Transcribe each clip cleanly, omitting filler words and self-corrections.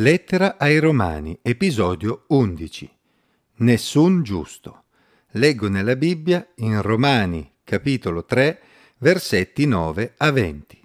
Lettera ai Romani, episodio 11. Nessun giusto. Leggo nella Bibbia in Romani, capitolo 3, versetti 9 a 20.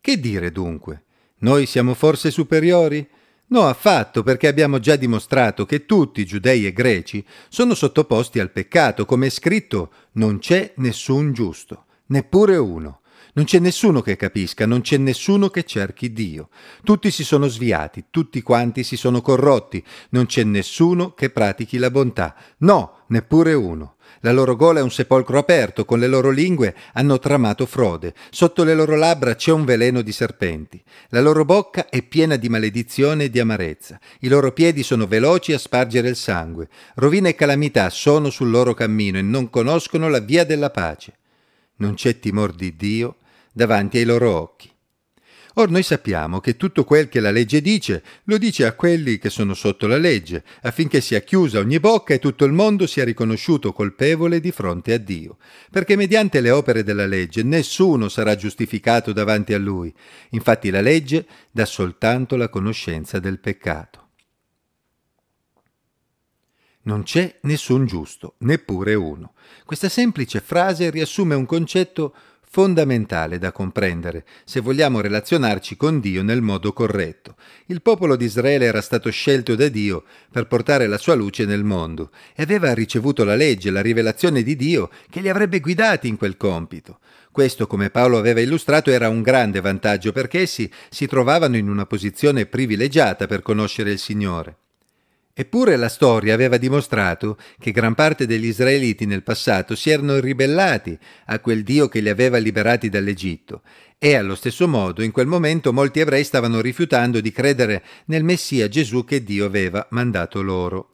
Che dire dunque? Noi siamo forse superiori? No, affatto, perché abbiamo già dimostrato che tutti, giudei e greci, sono sottoposti al peccato. Come è scritto, non c'è nessun giusto, neppure uno. Non c'è nessuno che capisca, non c'è nessuno che cerchi Dio. Tutti si sono sviati, tutti quanti si sono corrotti, non c'è nessuno che pratichi la bontà. No, neppure uno. La loro gola è un sepolcro aperto, con le loro lingue hanno tramato frode, sotto le loro labbra c'è un veleno di serpenti. La loro bocca è piena di maledizione e di amarezza. I loro piedi sono veloci a spargere il sangue. Rovina e calamità sono sul loro cammino e non conoscono la via della pace. Non c'è timor di Dio davanti ai loro occhi. Or noi sappiamo che tutto quel che la legge dice, lo dice a quelli che sono sotto la legge, affinché sia chiusa ogni bocca e tutto il mondo sia riconosciuto colpevole di fronte a Dio. Perché mediante le opere della legge nessuno sarà giustificato davanti a Lui. Infatti la legge dà soltanto la conoscenza del peccato. Non c'è nessun giusto, neppure uno. Questa semplice frase riassume un concetto fondamentale da comprendere se vogliamo relazionarci con Dio nel modo corretto. Il popolo di Israele era stato scelto da Dio per portare la sua luce nel mondo e aveva ricevuto la legge, la rivelazione di Dio che li avrebbe guidati in quel compito. Questo, come Paolo aveva illustrato, era un grande vantaggio perché essi si trovavano in una posizione privilegiata per conoscere il Signore. Eppure la storia aveva dimostrato che gran parte degli israeliti nel passato si erano ribellati a quel Dio che li aveva liberati dall'Egitto e allo stesso modo in quel momento molti ebrei stavano rifiutando di credere nel Messia Gesù che Dio aveva mandato loro.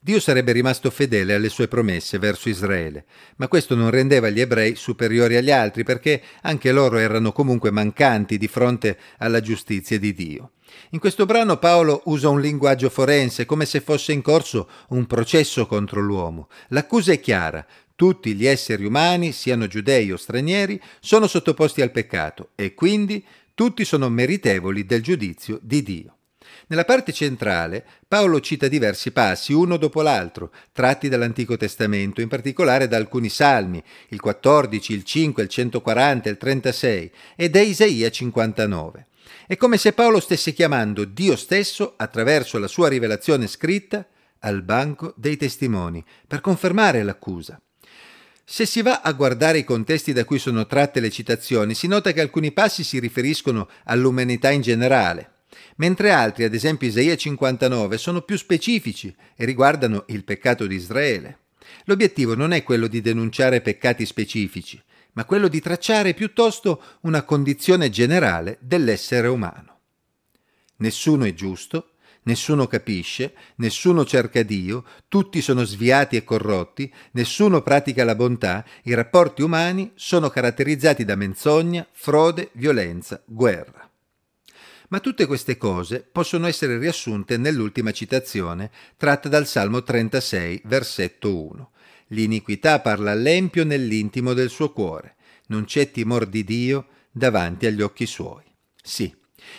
Dio sarebbe rimasto fedele alle sue promesse verso Israele, ma questo non rendeva gli ebrei superiori agli altri perché anche loro erano comunque mancanti di fronte alla giustizia di Dio. In questo brano Paolo usa un linguaggio forense come se fosse in corso un processo contro l'uomo. L'accusa è chiara. Tutti gli esseri umani, siano giudei o stranieri, sono sottoposti al peccato e quindi tutti sono meritevoli del giudizio di Dio. Nella parte centrale Paolo cita diversi passi, uno dopo l'altro, tratti dall'Antico Testamento, in particolare da alcuni salmi, il 14, il 5, il 140, il 36 e da Isaia 59. È come se Paolo stesse chiamando Dio stesso, attraverso la sua rivelazione scritta, al banco dei testimoni, per confermare l'accusa. Se si va a guardare i contesti da cui sono tratte le citazioni, si nota che alcuni passi si riferiscono all'umanità in generale, mentre altri, ad esempio Isaia 59, sono più specifici e riguardano il peccato di Israele. L'obiettivo non è quello di denunciare peccati specifici, ma quello di tracciare piuttosto una condizione generale dell'essere umano. Nessuno è giusto, nessuno capisce, nessuno cerca Dio, tutti sono sviati e corrotti, nessuno pratica la bontà, i rapporti umani sono caratterizzati da menzogna, frode, violenza, guerra. Ma tutte queste cose possono essere riassunte nell'ultima citazione tratta dal Salmo 36, versetto 1. L'iniquità parla all'empio nell'intimo del suo cuore. Non c'è timor di Dio davanti agli occhi suoi. Sì,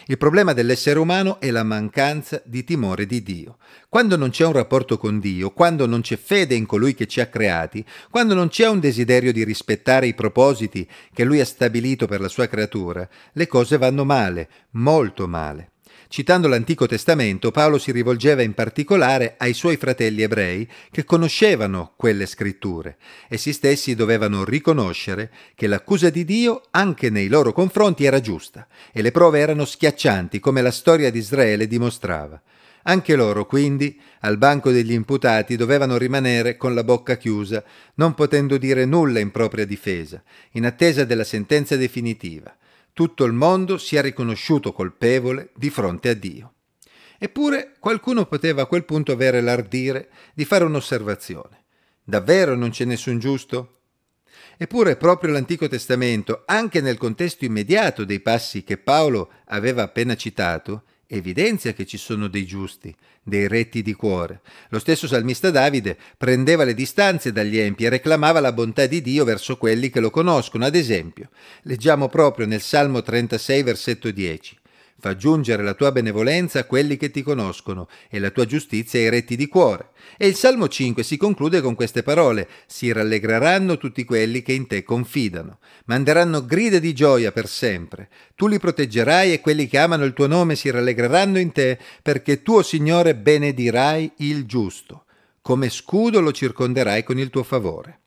il problema dell'essere umano è la mancanza di timore di Dio. Quando non c'è un rapporto con Dio, quando non c'è fede in colui che ci ha creati, quando non c'è un desiderio di rispettare i propositi che Lui ha stabilito per la sua creatura, le cose vanno male, molto male. Citando l'Antico Testamento, Paolo si rivolgeva in particolare ai suoi fratelli ebrei che conoscevano quelle scritture. Essi stessi dovevano riconoscere che l'accusa di Dio anche nei loro confronti era giusta e le prove erano schiaccianti, come la storia di Israele dimostrava. Anche loro, quindi, al banco degli imputati dovevano rimanere con la bocca chiusa, non potendo dire nulla in propria difesa, in attesa della sentenza definitiva. Tutto il mondo sia riconosciuto colpevole di fronte a Dio. Eppure qualcuno poteva a quel punto avere l'ardire di fare un'osservazione. Davvero non c'è nessun giusto? Eppure proprio l'Antico Testamento, anche nel contesto immediato dei passi che Paolo aveva appena citato, evidenzia che ci sono dei giusti, dei retti di cuore. Lo stesso salmista Davide prendeva le distanze dagli empi e reclamava la bontà di Dio verso quelli che lo conoscono. Ad esempio, leggiamo proprio nel Salmo 36, versetto 10: Fa giungere la tua benevolenza a quelli che ti conoscono e la tua giustizia ai retti di cuore. E il Salmo 5 si conclude con queste parole: si rallegreranno tutti quelli che in te confidano, manderanno grida di gioia per sempre. Tu li proteggerai e quelli che amano il tuo nome si rallegreranno in te, perché tu, o Signore, benedirai il giusto. Come scudo lo circonderai con il tuo favore.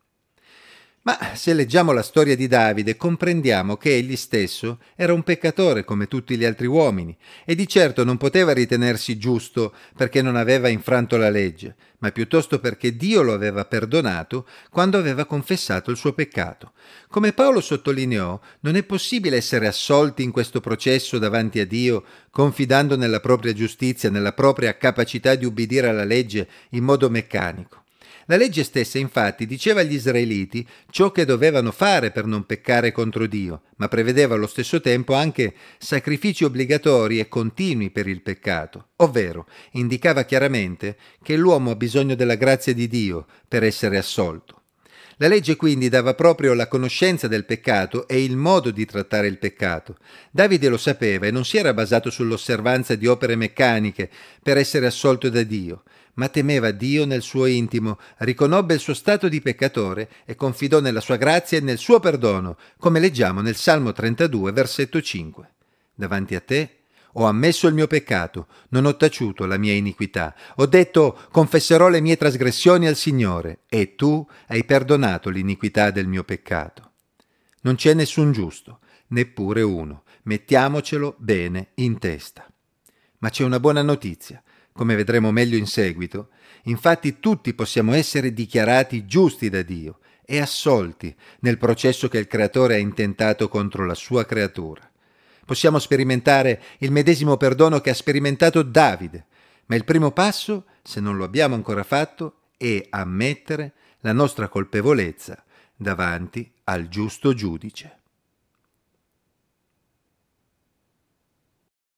Ma se leggiamo la storia di Davide comprendiamo che egli stesso era un peccatore come tutti gli altri uomini e di certo non poteva ritenersi giusto perché non aveva infranto la legge, ma piuttosto perché Dio lo aveva perdonato quando aveva confessato il suo peccato. Come Paolo sottolineò, non è possibile essere assolti in questo processo davanti a Dio confidando nella propria giustizia, nella propria capacità di ubbidire alla legge in modo meccanico. La legge stessa, infatti, diceva agli israeliti ciò che dovevano fare per non peccare contro Dio, ma prevedeva allo stesso tempo anche sacrifici obbligatori e continui per il peccato, ovvero indicava chiaramente che l'uomo ha bisogno della grazia di Dio per essere assolto. La legge quindi dava proprio la conoscenza del peccato e il modo di trattare il peccato. Davide lo sapeva e non si era basato sull'osservanza di opere meccaniche per essere assolto da Dio, ma temeva Dio nel suo intimo, riconobbe il suo stato di peccatore e confidò nella sua grazia e nel suo perdono, come leggiamo nel Salmo 32, versetto 5. Davanti a te ho ammesso il mio peccato, non ho taciuto la mia iniquità. Ho detto, confesserò le mie trasgressioni al Signore, e tu hai perdonato l'iniquità del mio peccato. Non c'è nessun giusto, neppure uno. Mettiamocelo bene in testa. Ma c'è una buona notizia, come vedremo meglio in seguito. Infatti tutti possiamo essere dichiarati giusti da Dio e assolti nel processo che il Creatore ha intentato contro la sua creatura. Possiamo sperimentare il medesimo perdono che ha sperimentato Davide, ma il primo passo, se non lo abbiamo ancora fatto, è ammettere la nostra colpevolezza davanti al giusto giudice.